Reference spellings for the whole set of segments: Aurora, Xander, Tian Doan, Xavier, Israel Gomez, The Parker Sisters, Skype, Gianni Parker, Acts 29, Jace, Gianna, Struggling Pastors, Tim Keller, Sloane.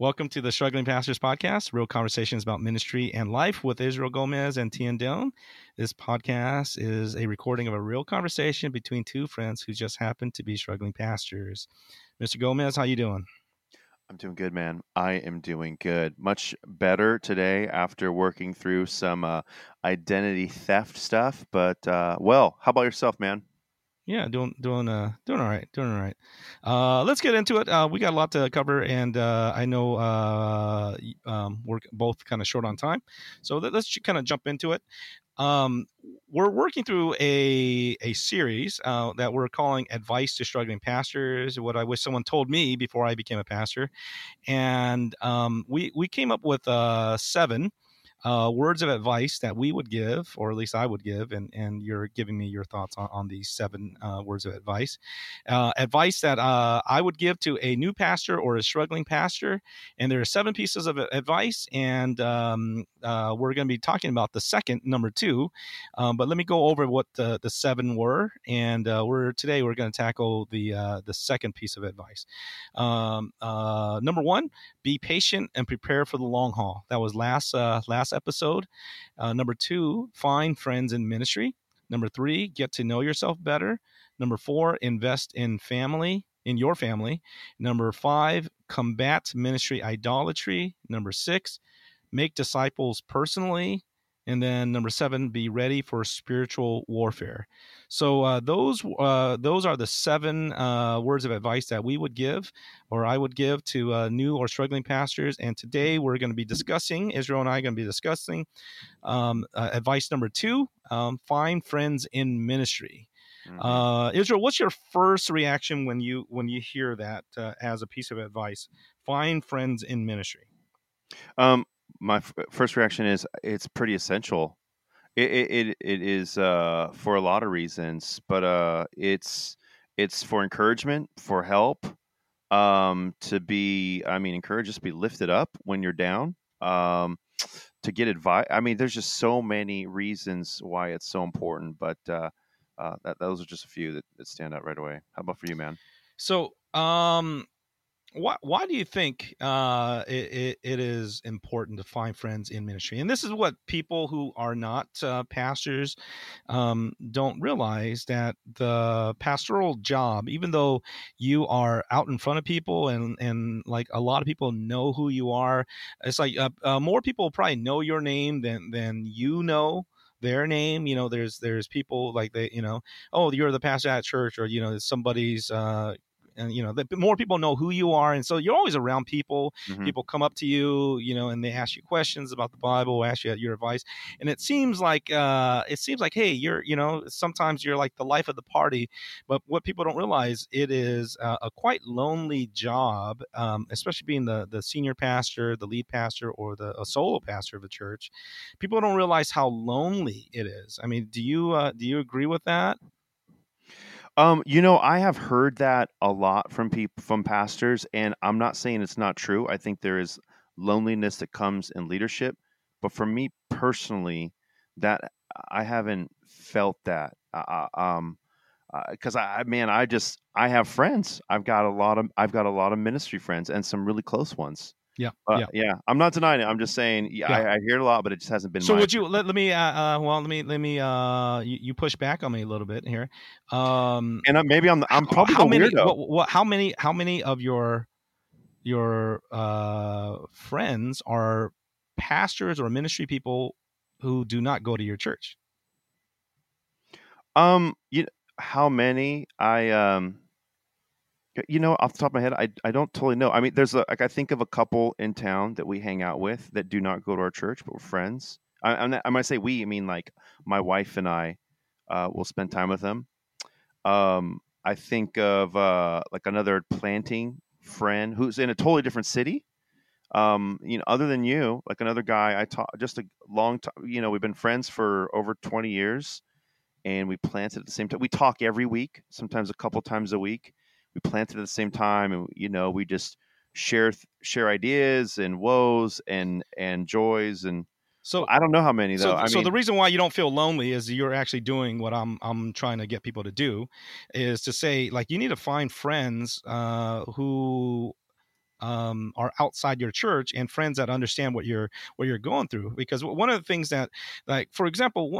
Welcome to the Struggling Pastors podcast, real conversations about ministry and life with Israel Gomez and Tian Doan. This podcast is a recording of a real conversation between two friends who just happen to be struggling pastors. Mr. Gomez, how you doing? I'm doing good, man. I am doing good. Much better today after working through some identity theft stuff. But well, how about yourself, man? Yeah, doing all right. Let's get into it. We got a lot to cover, and I know we're both kind of short on time, so let's kind of jump into it. We're working through a series that we're calling Advice to Struggling Pastors, what I wish someone told me before I became a pastor. And we came up with 7 words of advice that we would give, or at least I would give, and you're giving me your thoughts on these 7 words of advice. Advice that I would give to a new pastor or a struggling pastor, and there are 7 pieces of advice, and we're going to be talking about the second, number 2, but let me go over what the 7 were, and today we're going to tackle the second piece of advice. Number 1, be patient and prepare for the long haul. That was last episode. Number 2, find friends in ministry. Number 3, get to know yourself better. Number 4, invest in your family. Number 5, combat ministry idolatry. Number 6, make disciples personally. And then number 7, be ready for spiritual warfare. So those are the 7 words of advice that we would give, or I would give to new or struggling pastors. And today we're going to be discussing, Israel and I are going to be discussing advice number 2, find friends in ministry. Mm-hmm. Israel, what's your first reaction when you hear that as a piece of advice? Find friends in ministry. My first reaction is it's pretty essential. It is for a lot of reasons, but it's for encouragement, for help, encouraged, just be lifted up when you're down, to get advice. I mean, there's just so many reasons why it's so important, but those are just a few that stand out right away. How about for you, man? So, Why do you think it is important to find friends in ministry? And this is what people who are not pastors don't realize, that the pastoral job, even though you are out in front of people and like a lot of people know who you are, it's like more people probably know your name than you know their name. You know, there's people like they, you know, oh, you're the pastor at church, or, you know, somebody's and, you know, that more people know who you are. And so you're always around people. Mm-hmm. People come up to you, you know, and they ask you questions about the Bible, ask you your advice. And it seems like, hey, you're, you know, sometimes you're like the life of the party. But what people don't realize, it is a quite lonely job, especially being the senior pastor, the lead pastor, or a solo pastor of a church. People don't realize how lonely it is. I mean, do you agree with that? You know, I have heard that a lot from people, from pastors, and I'm not saying it's not true. I think there is loneliness that comes in leadership, but for me personally, that I haven't felt that, because I have friends. I've got a lot of ministry friends, and some really close ones. Yeah, yeah. I'm not denying it. I'm just saying I hear it a lot, but it just hasn't been. So would you you push back on me a little bit here, and maybe I'm probably the weirdo. How many of your friends are pastors or ministry people who do not go to your church? You know, how many you know, off the top of my head, I don't totally know. I mean, I think of a couple in town that we hang out with that do not go to our church, but we're friends. I'm not say we, I mean, like my wife and I will spend time with them. I think of like another planting friend who's in a totally different city. You know, other than you, like another guy I talked just a long time. You know, we've been friends for over 20 years, and we planted at the same time. We talk every week, sometimes a couple times a week. We planted at the same time, and, you know, we just share ideas and woes and joys. And so I don't know how many, though. So the reason why you don't feel lonely is you're actually doing what I'm trying to get people to do, is to say, like, you need to find friends are outside your church and friends that understand what you're going through. Because one of the things that, like, for example,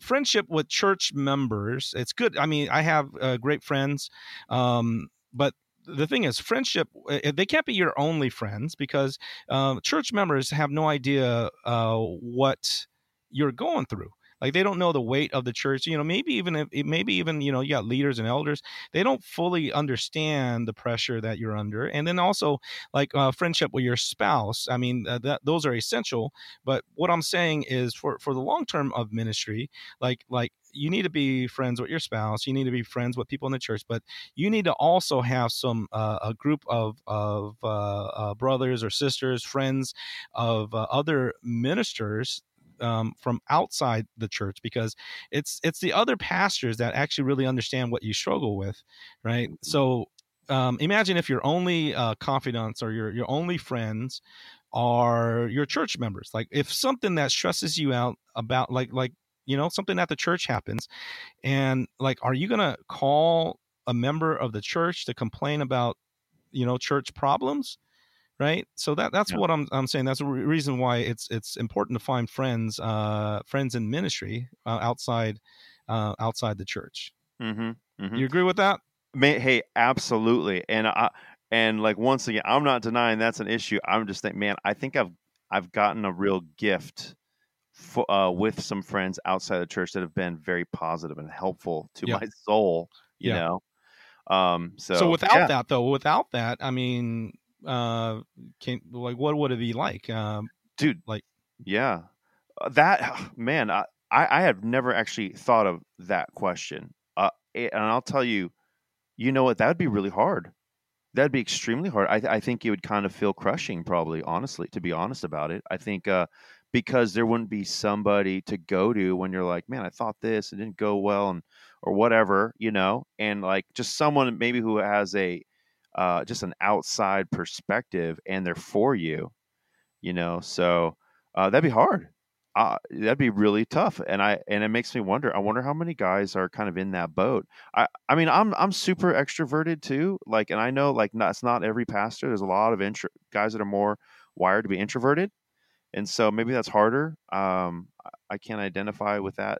friendship with church members, it's good. I mean, I have great friends, but the thing is, friendship, they can't be your only friends, because church members have no idea what you're going through. Like, they don't know the weight of the church. You know, maybe even, you know, you got leaders and elders. They don't fully understand the pressure that you're under. And then also, like, friendship with your spouse. I mean, those are essential. But what I'm saying is, for the long term of ministry, like, you need to be friends with your spouse. You need to be friends with people in the church, but you need to also have some a group of brothers or sisters, friends of other ministers from outside the church, because it's the other pastors that actually really understand what you struggle with, right? So imagine if your only confidants or your only friends are your church members. Like, if something that stresses you out about, like, you know, something at the church happens, and, like, are you going to call a member of the church to complain about, you know, church problems? Right. So that's what I'm saying. That's the reason why it's important to find friends in ministry outside the church. Mm-hmm, mm-hmm. You agree with that? Hey, absolutely. And like, once again, I'm not denying that's an issue. I'm just thinking, man, I think I've gotten a real gift with some friends outside the church that have been very positive and helpful to my soul, you know? So without that though, I mean, what would it be like? Dude, like, yeah, that, man, I have never actually thought of that question. And I'll tell you, you know what, that would be really hard. That'd be extremely hard. I think it would kind of feel crushing, probably, honestly, to be honest about it. I think, because there wouldn't be somebody to go to when you're like, man, I thought this, it didn't go well, and, or whatever, you know, and, like, just someone maybe who has just an outside perspective, and they're for you, you know. So that'd be hard. That'd be really tough. And it makes me wonder. I wonder how many guys are kind of in that boat. I mean, I'm super extroverted too. Like, and I know, like, it's not every pastor. There's a lot of guys that are more wired to be introverted, and so maybe that's harder. I can't identify with that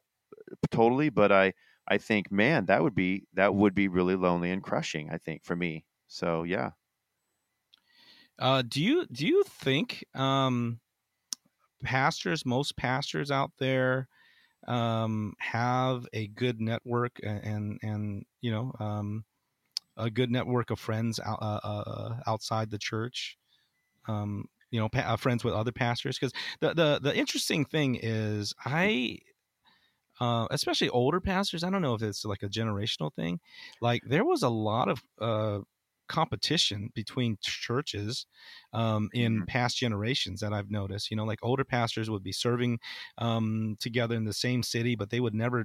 totally, but I think, man, that would be really lonely and crushing, I think, for me. So, yeah. Do you think most pastors out there have a good network and you know, a good network of friends outside the church, you know, friends with other pastors? Because the interesting thing is, especially older pastors, I don't know if it's like a generational thing. Like, there was a lot of competition between churches in past generations that I've noticed. You know, like, older pastors would be serving together in the same city, but they would never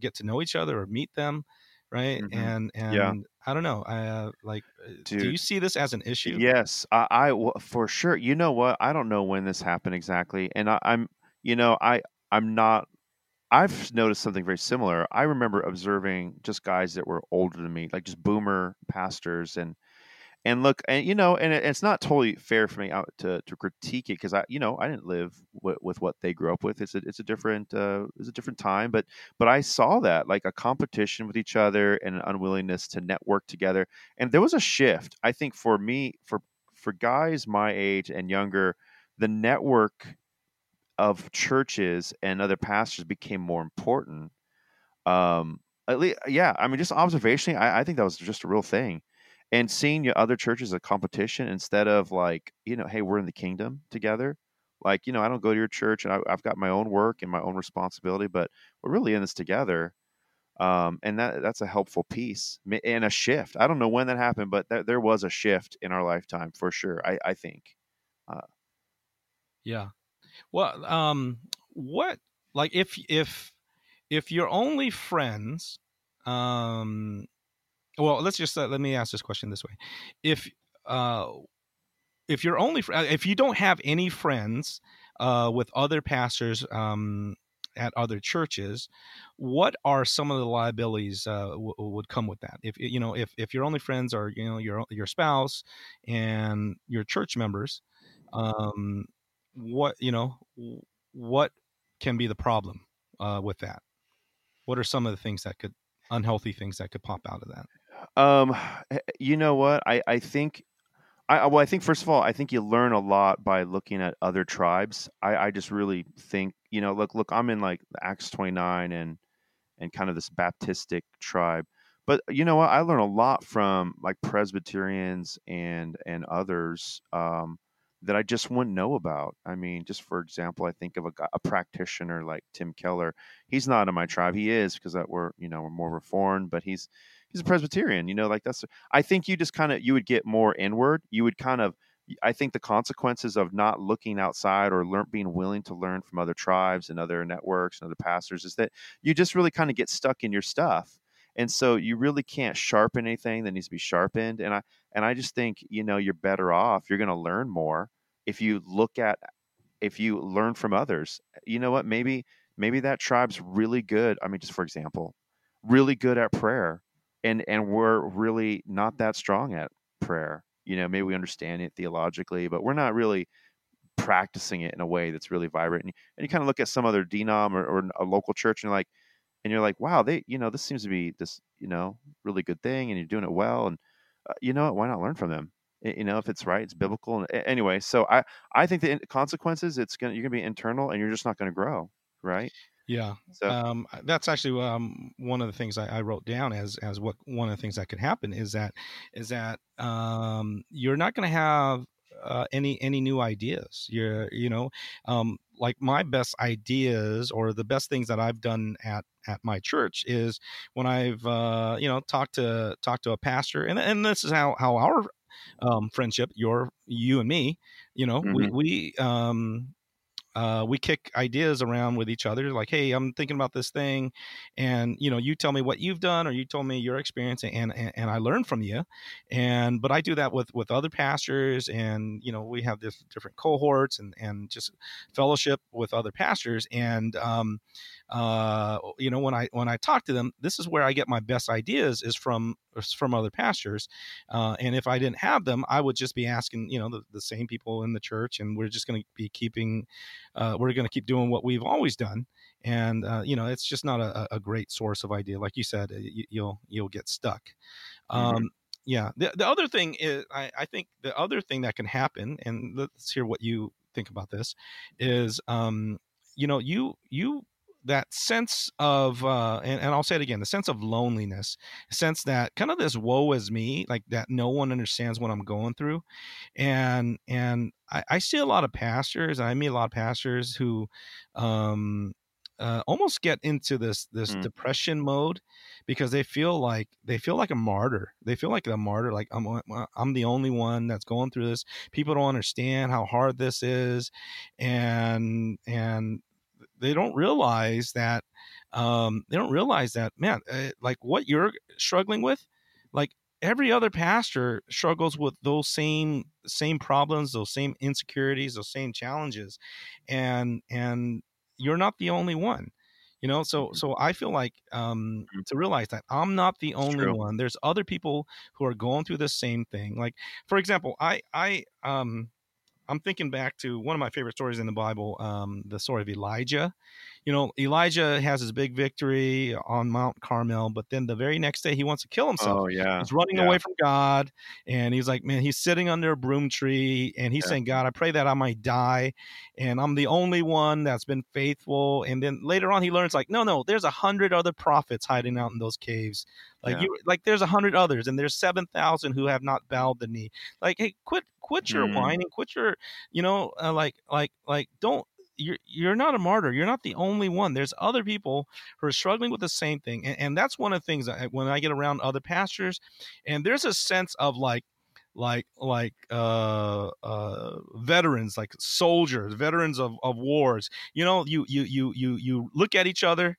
get to know each other or meet them, right? Mm-hmm. And yeah. I don't know. Dude, do you see this as an issue? Yes, I for sure. You know what? I don't know when this happened exactly, and I've noticed something very similar. I remember observing just guys that were older than me, like just boomer pastors, and look, and you know, and it's not totally fair for me to critique it, because I didn't live with what they grew up with. It's a different time, but I saw that, like, a competition with each other and an unwillingness to network together, and there was a shift. I think for me, for guys my age and younger, the network of churches and other pastors became more important. At least, yeah. I mean, just observationally, I think that was just a real thing. And seeing your other churches as a competition instead of, like, you know, hey, we're in the kingdom together. Like, you know, I don't go to your church, and I've got my own work and my own responsibility, but we're really in this together. And that's a helpful piece and a shift. I don't know when that happened, but there was a shift in our lifetime for sure. I think. Yeah. Well, what, like, if your only friends, well, let's just, let me ask this question this way. If your only, if you don't have any friends, with other pastors, at other churches, what are some of the liabilities would come with that? If you know, if your only friends are your spouse and your church members, what can be the problem with that? What are some of the things that could unhealthy things that could pop out of that? You know what? I think first of all, I think you learn a lot by looking at other tribes. I just really think, look, I'm in like Acts 29 and kind of this Baptistic tribe, but you know what? I learn a lot from like Presbyterians and others, that I just wouldn't know about. I mean, just for example, I think of a practitioner like Tim Keller. He's not in my tribe. He is because we're more Reformed, but he's a Presbyterian, I think you would get more inward. I think the consequences of not looking outside or being willing to learn from other tribes and other networks and other pastors is that you just really kind of get stuck in your stuff. And so you really can't sharpen anything that needs to be sharpened. And I just think, you're better off. You're going to learn more if you learn from others. You know what? Maybe that tribe's really good. I mean, just for example, really good at prayer. And we're really not that strong at prayer. Maybe we understand it theologically, but we're not really practicing it in a way that's really vibrant. And you kind of look at some other denom or a local church and you're like, wow, they, this seems to be this, really good thing, and you're doing it well. And you know what? Why not learn from them? If it's right, it's biblical. And anyway, so I think the consequences, you're going to be internal, and you're just not going to grow, right? Yeah. So, that's actually one of the things I wrote down as what one of the things that could happen is that you're not going to have any new ideas. Like my best ideas or the best things that I've done at my church is when I've, talked to a pastor, and this is how our friendship, you and me, mm-hmm. We kick ideas around with each other, like, hey, I'm thinking about this thing, and you tell me what you've done, or you told me your experience, and I learn from you. But I do that with other pastors, and we have this different cohorts and just fellowship with other pastors. And when I talk to them, this is where I get my best ideas is from other pastors. And if I didn't have them, I would just be asking the same people in the church, and we're just going to be keep doing what we've always done. And, it's just not a great source of idea. Like you said, you'll get stuck. Mm-hmm. Yeah. The other thing is, I think the other thing that can happen, and let's hear what you think about this, is, that sense of, and I'll say it again, the sense of loneliness, sense that kind of this woe is me, like that no one understands what I'm going through. And I see a lot of pastors, I meet a lot of pastors who almost get into this depression mode because they feel like a martyr. They feel like a martyr, like I'm the only one that's going through this. People don't understand how hard this is. And they don't realize that, man, like what you're struggling with, like every other pastor struggles with those same problems, those same insecurities, those same challenges. And you're not the only one, so I feel like, to realize that I'm not the only one, there's other people who are going through the same thing. Like, for example, I'm thinking back to one of my favorite stories in the Bible, the story of Elijah. Elijah has his big victory on Mount Carmel, but then the very next day he wants to kill himself. Oh, yeah. He's running away from God, and he's like, man, he's sitting under a broom tree, and he's saying, God, I pray that I might die, and I'm the only one that's been faithful. And then later on he learns, like, no, there's 100 other prophets hiding out in those caves. Like, there's 100 others, and there's 7,000 who have not bowed the knee. Like, hey, quit your whining, quit your, don't. You're not a martyr. You're not the only one. There's other people who are struggling with the same thing. And that's one of the things when I get around other pastors, and there's a sense of like veterans, like soldiers, veterans of wars, you look at each other,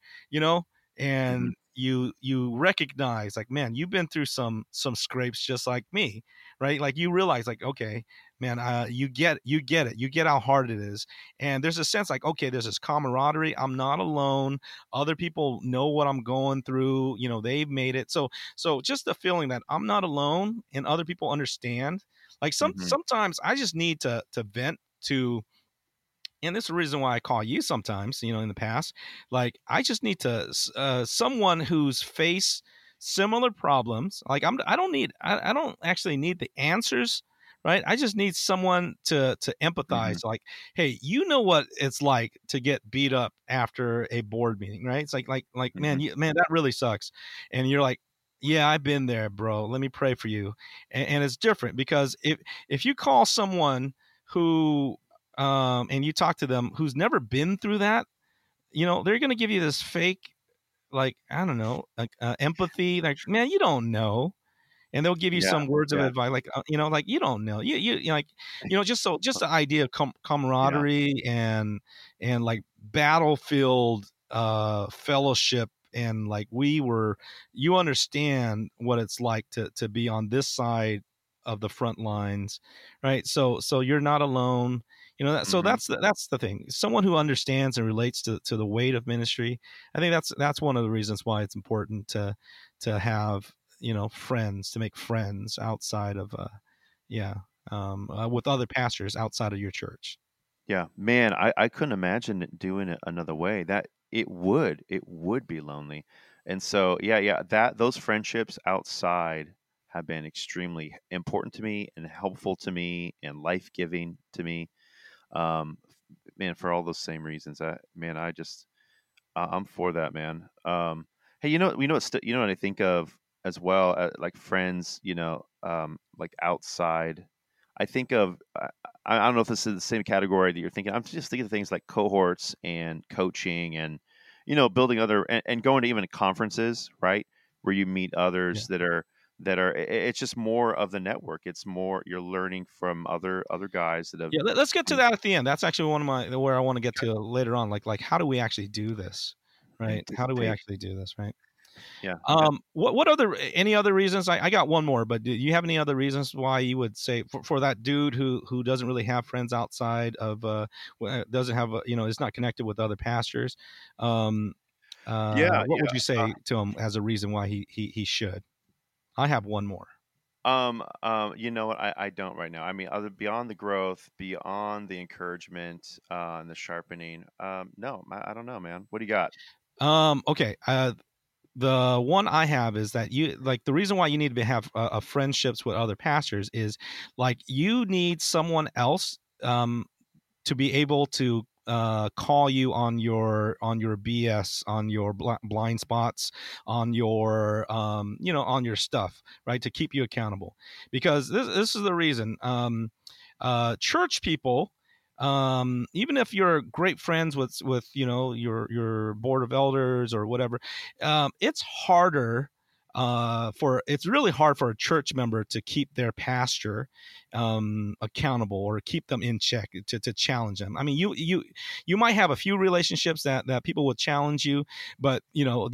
and you recognize, like, man, you've been through some scrapes just like me, right? Like, you realize, like, okay, man, you get it. You get how hard it is. And there's a sense like, okay, there's this camaraderie. I'm not alone. Other people know what I'm going through. You know, they've made it. So just the feeling that I'm not alone and other people understand. Like sometimes I just need to vent to, and this is the reason why I call you sometimes, you know, in the past, like I just need to, someone who's faced similar problems. Like I don't actually need the answers, right? I just need someone to empathize. Mm-hmm. Like, hey, you know what it's like to get beat up after a board meeting, right? It's like, mm-hmm. man, that really sucks. And you're like, yeah, I've been there, bro. Let me pray for you. And it's different because if you call someone who, and you talk to them who's never been through that, you know, they're going to give you this fake, like, I don't know, like empathy, like, man, you don't know. And they'll give you some words of advice, like, you know, like, you don't know, you like, you know, just the idea of camaraderie and like battlefield, fellowship. And like, you understand what it's like to be on this side of the front lines, right? So you're not alone, you know, so that's the thing. Someone who understands and relates to the weight of ministry. I think that's one of the reasons why it's important to have, you know, friends, to make friends outside of, with other pastors outside of your church. Yeah, man, I couldn't imagine doing it another way. That it would be lonely. And so, those friendships outside have been extremely important to me and helpful to me and life-giving to me. Man, for all those same reasons, I'm for that, man. Hey, you know what I think of as well, like friends, you know, like outside, I think of, I don't know if this is the same category that you're thinking. I'm just thinking of things like cohorts and coaching and, you know, building other and going to even conferences, right? Where you meet others that are it's just more of the network. It's more you're learning from other guys that have. Yeah, let's get to that at the end. That's actually one of where I want to get to later on. Like how do we actually do this? Right? How do we actually do this? Right? Yeah. What any other reasons? I got one more, but do you have any other reasons why you would say for that dude who doesn't really have friends outside of, doesn't have, you know, is not connected with other pastors? What would you say to him as a reason why he should? I have one more. You know what? I don't right now. I mean, other beyond the growth, beyond the encouragement, and the sharpening. No, I don't know, man. What do you got? Okay. The one I have is that you like the reason why you need to have friendships with other pastors is like you need someone else to be able to call you on your BS, on your blind spots, on your you know, on your stuff, right, to keep you accountable, because this is the reason church people. Even if you're great friends with you know your board of elders or whatever, it's harder it's really hard for a church member to keep their pastor accountable or keep them in check, to challenge them. I mean, you might have a few relationships that people will challenge you, but you know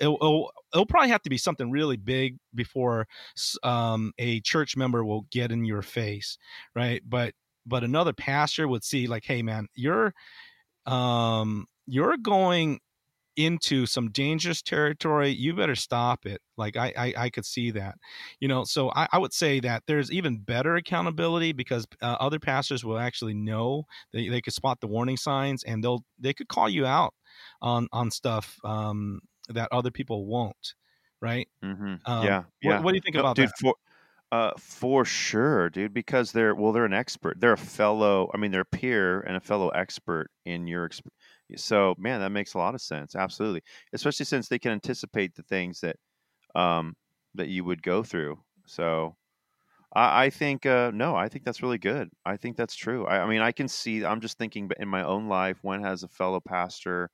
it'll probably have to be something really big before a church member will get in your face, right? But another pastor would see like, hey man, you're going into some dangerous territory. You better stop it. Like I could see that, you know, so I would say that there's even better accountability because other pastors will actually know they could spot the warning signs and they could call you out on stuff that other people won't. Right. Mm-hmm. What do you think about that? For sure, dude, because they're an expert. They're a fellow, I mean, they're a peer and a fellow expert in your experience. So, man, that makes a lot of sense. Absolutely. Especially since they can anticipate the things that, that you would go through. So I think, I think that's really good. I think that's true. I mean, I can see, I'm just thinking in my own life, when has a fellow pastor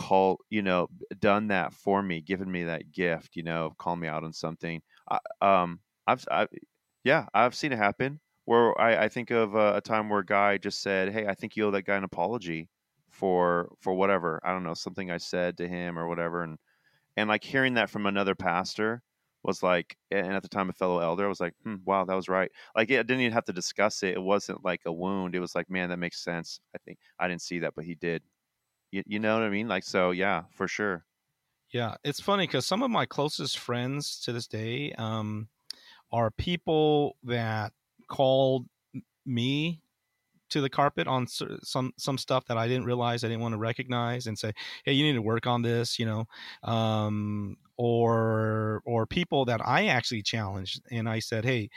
done that for me, given me that gift, you know, call me out on something. I've seen it happen where I think of a time where a guy just said, hey, I think you owe that guy an apology for whatever. I don't know, something I said to him or whatever. And And like hearing that from another pastor was like, and at the time a fellow elder, I was like, wow, that was right. Like, I didn't even have to discuss it. It wasn't like a wound. It was like, man, that makes sense. I think I didn't see that, but he did. You know what I mean? Like, so yeah, for sure. Yeah. It's funny because some of my closest friends to this day are people that called me to the carpet on some stuff that I didn't realize, I didn't want to recognize, and say, hey, you need to work on this, you know, or people that I actually challenged. And I said, hey,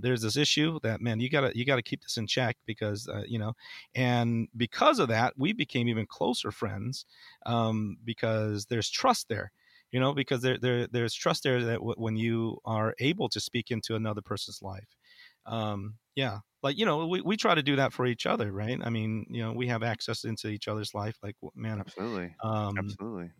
there's this issue that, man, you gotta keep this in check because, you know, and because of that, we became even closer friends, because there's trust there. You know, because there's trust there that when you are able to speak into another person's life. Yeah. Like, you know, we try to do that for each other, right? I mean, you know, we have access into each other's life. Like, man, absolutely. Absolutely.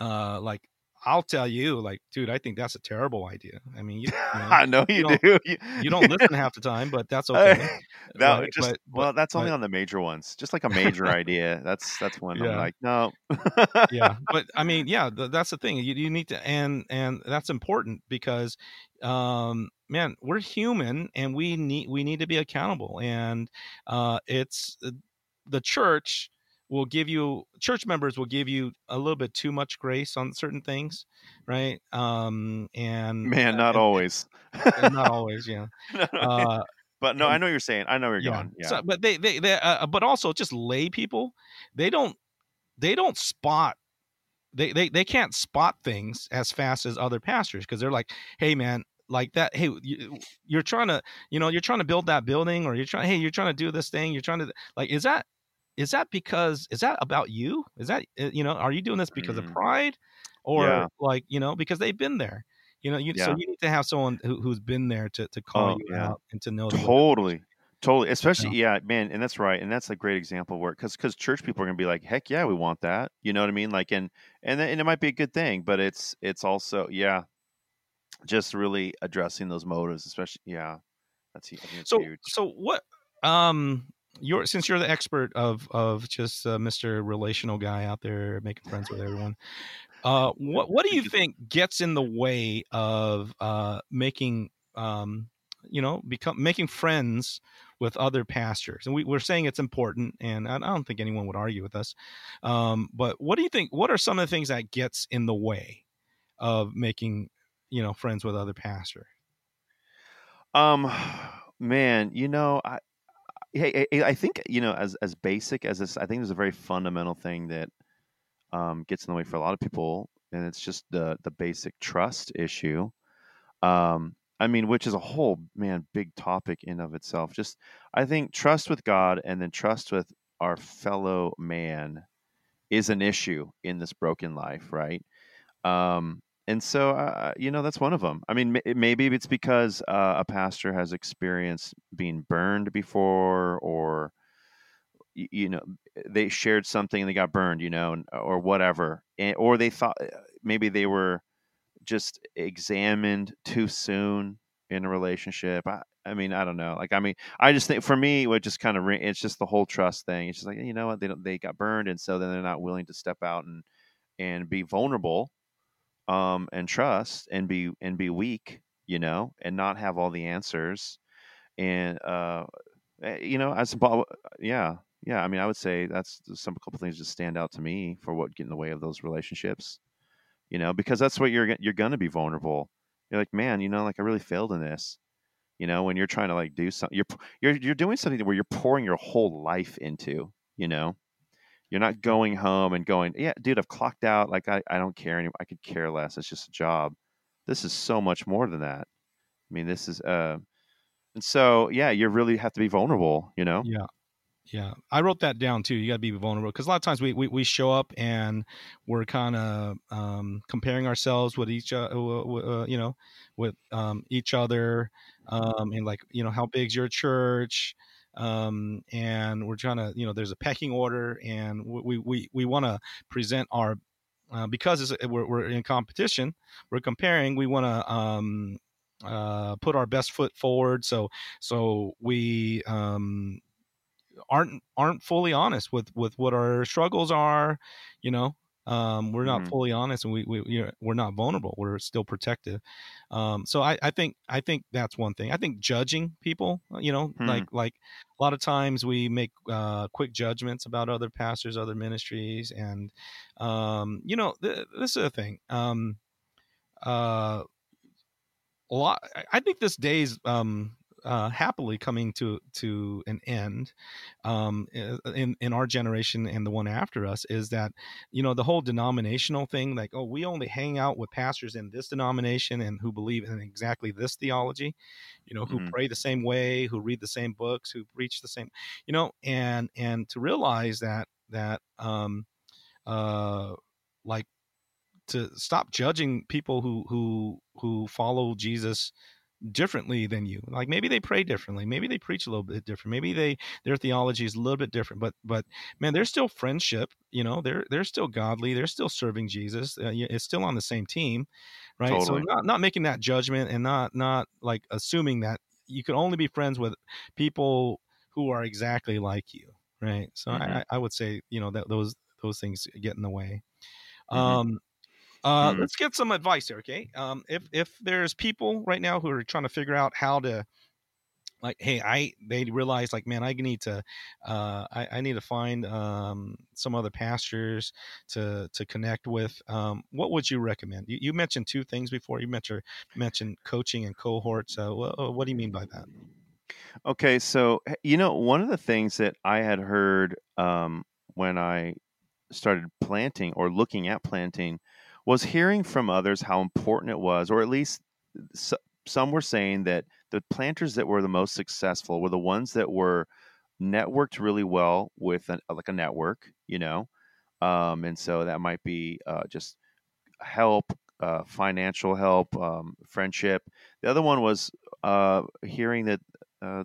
Like, I'll tell you, like, dude, I think that's a terrible idea. I mean, you know, I know you do. You don't listen half the time, but that's okay. No, like, just, well, that's only on the major ones. Just like a major idea. That's when I'm like, no. Yeah, but I mean, yeah, that's the thing. You need to, and that's important because, man, we're human and we need to be accountable. And it's the church. Church members will give you a little bit too much grace on certain things, right? And man, not always. Not always, yeah. But no, I know what you're saying. I know where you're going. Yeah. So, but they but also just lay people, they don't spot. They can't spot things as fast as other pastors because they're like, hey, man. Like that, hey, you're trying to, you know, you're trying to build that building, or you're trying to do this thing. You're trying to, like, is that about you? Is that, you know, are you doing this because of pride, or like, you know, because they've been there, you know, so you need to have someone who's been there to call you out and to know. Totally. Especially. Yeah, man. And that's right. And that's a great example where, cause church people are going to be like, heck yeah, we want that. You know what I mean? Like, and it might be a good thing, but it's also, just really addressing those motives, especially. Yeah. That's huge. So what, since you're the expert of just Mr. Relational guy out there making friends with everyone, what do you think gets in the way of making making friends with other pastors? And we're saying it's important, and I don't think anyone would argue with us. But what do you think? What are some of the things that gets in the way of making friends with other pastors? Man, you know, I think, you know, as basic as this, I think there's a very fundamental thing that gets in the way for a lot of people, and it's just the basic trust issue. I mean, which is a whole, man, big topic in of itself. Just, I think trust with God and then trust with our fellow man is an issue in this broken life, right? And so, you know, that's one of them. I mean, maybe it's because a pastor has experienced being burned before, or, you know, they shared something and they got burned, you know, or whatever. Or they thought maybe they were just examined too soon in a relationship. I mean, I don't know. Like, I mean, I just think for me, it just kind of, it's just the whole trust thing. It's just like, you know what, they got burned. And so then they're not willing to step out and be vulnerable. And trust and be weak, you know, and not have all the answers. And, you know, I mean, I would say that's some couple things just stand out to me for what get in the way of those relationships, you know, because that's what you're going to be vulnerable. You're like, man, you know, like I really failed in this, you know, when you're trying to like do something, you're doing something where you're pouring your whole life into, you know. You're not going home and going, yeah, dude, I've clocked out. Like, I don't care anymore. I could care less. It's just a job. This is so much more than that. I mean, this is, and so, yeah, you really have to be vulnerable, you know? Yeah. Yeah. I wrote that down too. You got to be vulnerable because a lot of times we show up and we're kind of, comparing ourselves with each other, you know, with, each other, and like, you know, how big's your church? And we're trying to, you know, there's a pecking order, and we want to present our, because we're in competition, we're comparing, we want to, put our best foot forward. So we, aren't fully honest with what our struggles are, you know, We're not fully honest, and we're not vulnerable. We're still protective. So I think that's one thing. I think judging people, like a lot of times we make quick judgments about other pastors, other ministries, and this is the thing. A lot. I think this day's happily coming to an end in our generation and the one after us, is that, the whole denominational thing, like, oh, we only hang out with pastors in this denomination and who believe in exactly this theology, who pray the same way, who read the same books, who preach the same, and to realize that to stop judging people who follow Jesus differently than you. Like, maybe they pray differently, maybe they preach a little bit different, maybe their theology is a little bit different, but man, there's still friendship, they're still godly, they're still serving Jesus, it's still on the same team, right? Totally. So not making that judgment, and not like assuming that you can only be friends with people who are exactly like you, right? So I would say that those things get in the way. Let's get some advice here, okay? If there's people right now who are trying to figure out how to, like, hey, they realize, like, man, I need to find some other pastors to connect with. What would you recommend? You mentioned two things before. You mentioned coaching and cohorts. What do you mean by that? Okay, so one of the things that I had heard when I started planting or looking at planting was hearing from others how important it was, or at least some were saying that the planters that were the most successful were the ones that were networked really well with a network, and so that might be just help, financial help, friendship. The other one was hearing that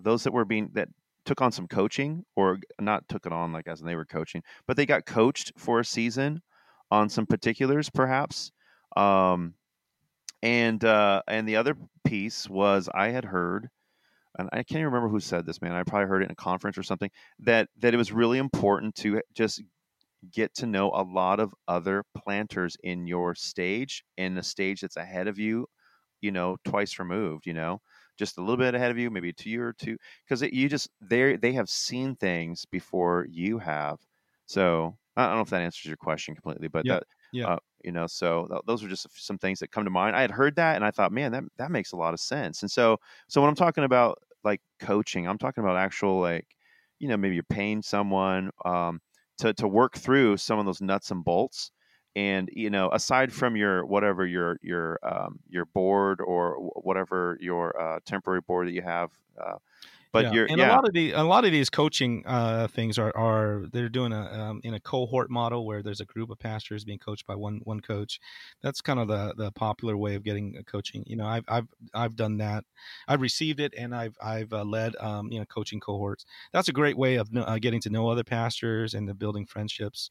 those that were that took on some coaching, or not took it on like as they were coaching, but they got coached for a season on some particulars, perhaps. And the other piece was, I had heard, and I can't remember who said this, man, I probably heard it in a conference or something, that it was really important to just get to know a lot of other planters in your stage, in the stage that's ahead of you, twice removed, just a little bit ahead of you, maybe a year or two, because they have seen things before you have. So I don't know if that answers your question completely, but those are just some things that come to mind. I had heard that and I thought, man, that makes a lot of sense. And so when I'm talking about like coaching, I'm talking about actual, like, maybe you're paying someone to work through some of those nuts and bolts. And, aside from your board, or whatever your temporary board that you have, a lot of these coaching things are they're doing in a cohort model where there's a group of pastors being coached by one coach. That's kind of the popular way of getting coaching. I've done that. I've received it, and I've led coaching cohorts. That's a great way of getting to know other pastors and building friendships.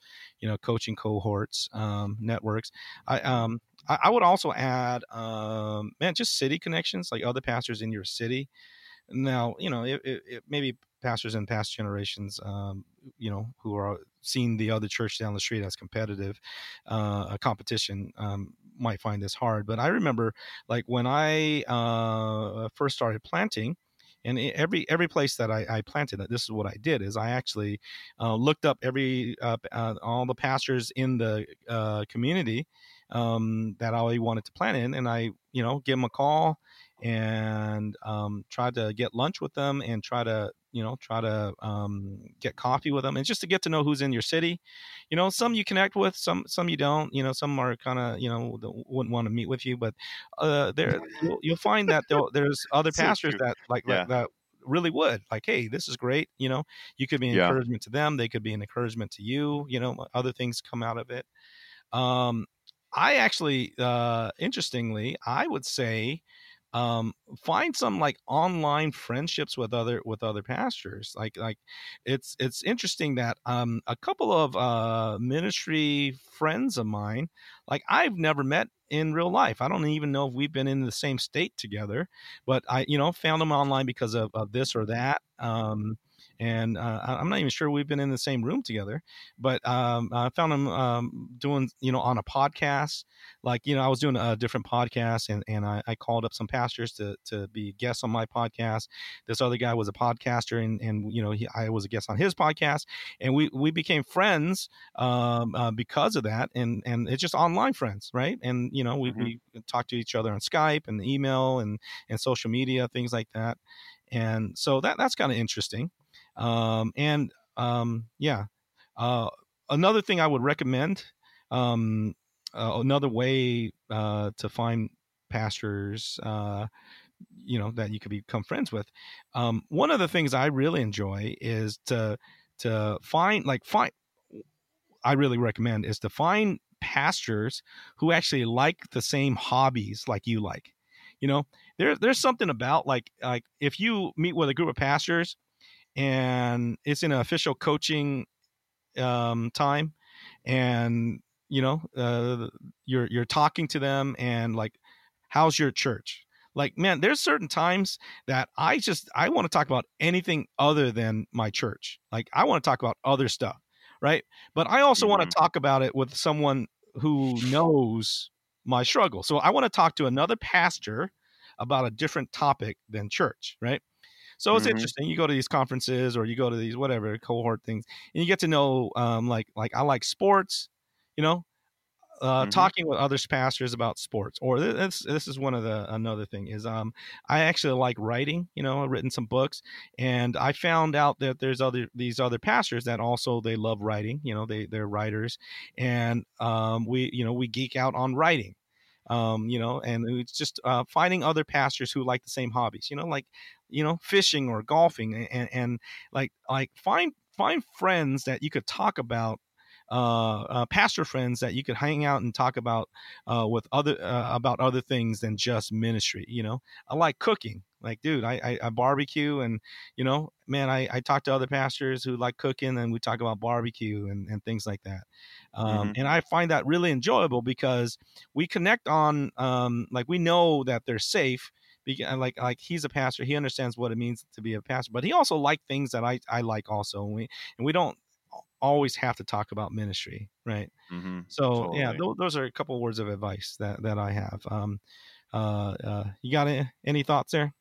Coaching cohorts, networks. I would also add, just city connections, like other pastors in your city. Now, it maybe pastors in past generations, who are seeing the other church down the street as competitive, a competition, might find this hard. But I remember, like, when I first started planting, and every place that I planted, this is what I did, is I actually looked up all the pastors in the community that I wanted to plant in, and I, give them a call, and try to get lunch with them, and try to get coffee with them, and just to get to know who's in your city. Some you connect with, some you don't. Some are kind of wouldn't want to meet with you, but there you'll find that there's other pastors that that really would, like, hey, this is great. You could be an encouragement to them. They could be an encouragement to you. Other things come out of it. I actually, interestingly, I would say, find some like online friendships with other pastors. Like it's interesting that, a couple of, ministry friends of mine, like, I've never met in real life. I don't even know if we've been in the same state together, but I, found them online because of this or that. and I'm not even sure we've been in the same room together, but I found him doing, on a podcast, I was doing a different podcast, and I called up some pastors to be guests on my podcast. This other guy was a podcaster, and I was a guest on his podcast, and we became friends because of that, and it's just online friends, right? And we talked to each other on Skype and email and social media, things like that. And so that's kind of interesting. Another thing I would recommend, another way to find pastors, that you could become friends with. One of the things I really enjoy is to find pastors who actually like the same hobbies like you like. There's something about like if you meet with a group of pastors and it's in an official coaching time, and you're talking to them and like, how's your church? Like, man, there's certain times that I want to talk about anything other than my church. Like, I want to talk about other stuff, right? But I also want to talk about it with someone who knows my struggle. So I want to talk to another pastor about a different topic than church, right? So it's interesting. You go to these conferences, or you go to these whatever cohort things, and you get to know, like I like sports, talking with other pastors about sports. Or this is another thing is I actually like writing. I've written some books, and I found out that there's these other pastors that also they love writing. They're writers, and we geek out on writing. And it's just finding other pastors who like the same hobbies, fishing or golfing, and find friends that you could talk about, pastor friends that you could hang out and talk about with other about other things than just ministry. I like cooking. Like, dude, I barbecue, and man, I talk to other pastors who like cooking, and we talk about barbecue and things like that. And I find that really enjoyable because we connect on, we know that they're safe. Like he's a pastor, he understands what it means to be a pastor, but he also like things that I like also, and we don't always have to talk about ministry, right? Yeah, those are a couple of words of advice that I have. You got any thoughts there?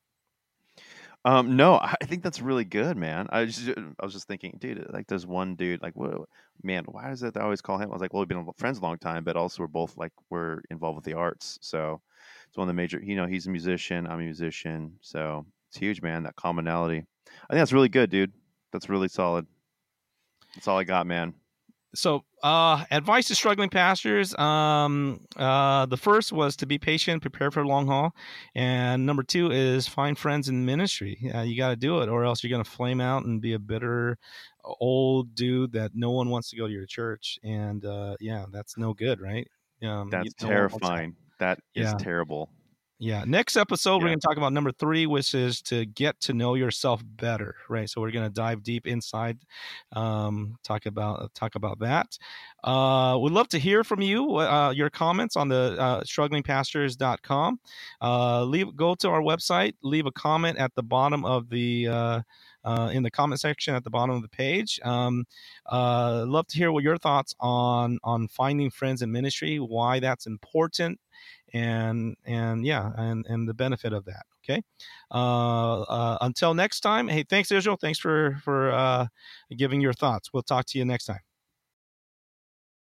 No, I think that's really good, man. I was just thinking, dude, like there's one dude, like, whoa, man, why is it I always call him? I was like, well, we've been friends a long time, but also we're both like, we're involved with the arts. So it's one of the major, he's a musician, I'm a musician. So it's huge, man. That commonality. I think that's really good, dude. That's really solid. That's all I got, man. So, advice to struggling pastors. The first was to be patient, prepare for the long haul. And number two is find friends in ministry. You got to do it, or else you're going to flame out and be a bitter old dude that no one wants to go to your church. And, that's no good, right? That's terrifying. That is terrible. Yeah. Next episode, we're going to talk about number 3, which is to get to know yourself better, right? So we're going to dive deep inside, talk about that. We'd love to hear from you, your comments on the strugglingpastors.com. Go to our website, leave a comment at the bottom of the in the comment section at the bottom of the page. Love to hear what your thoughts on finding friends in ministry, why that's important, and the benefit of that. Okay. Until next time. Hey, thanks, Israel. Thanks for giving your thoughts. We'll talk to you next time.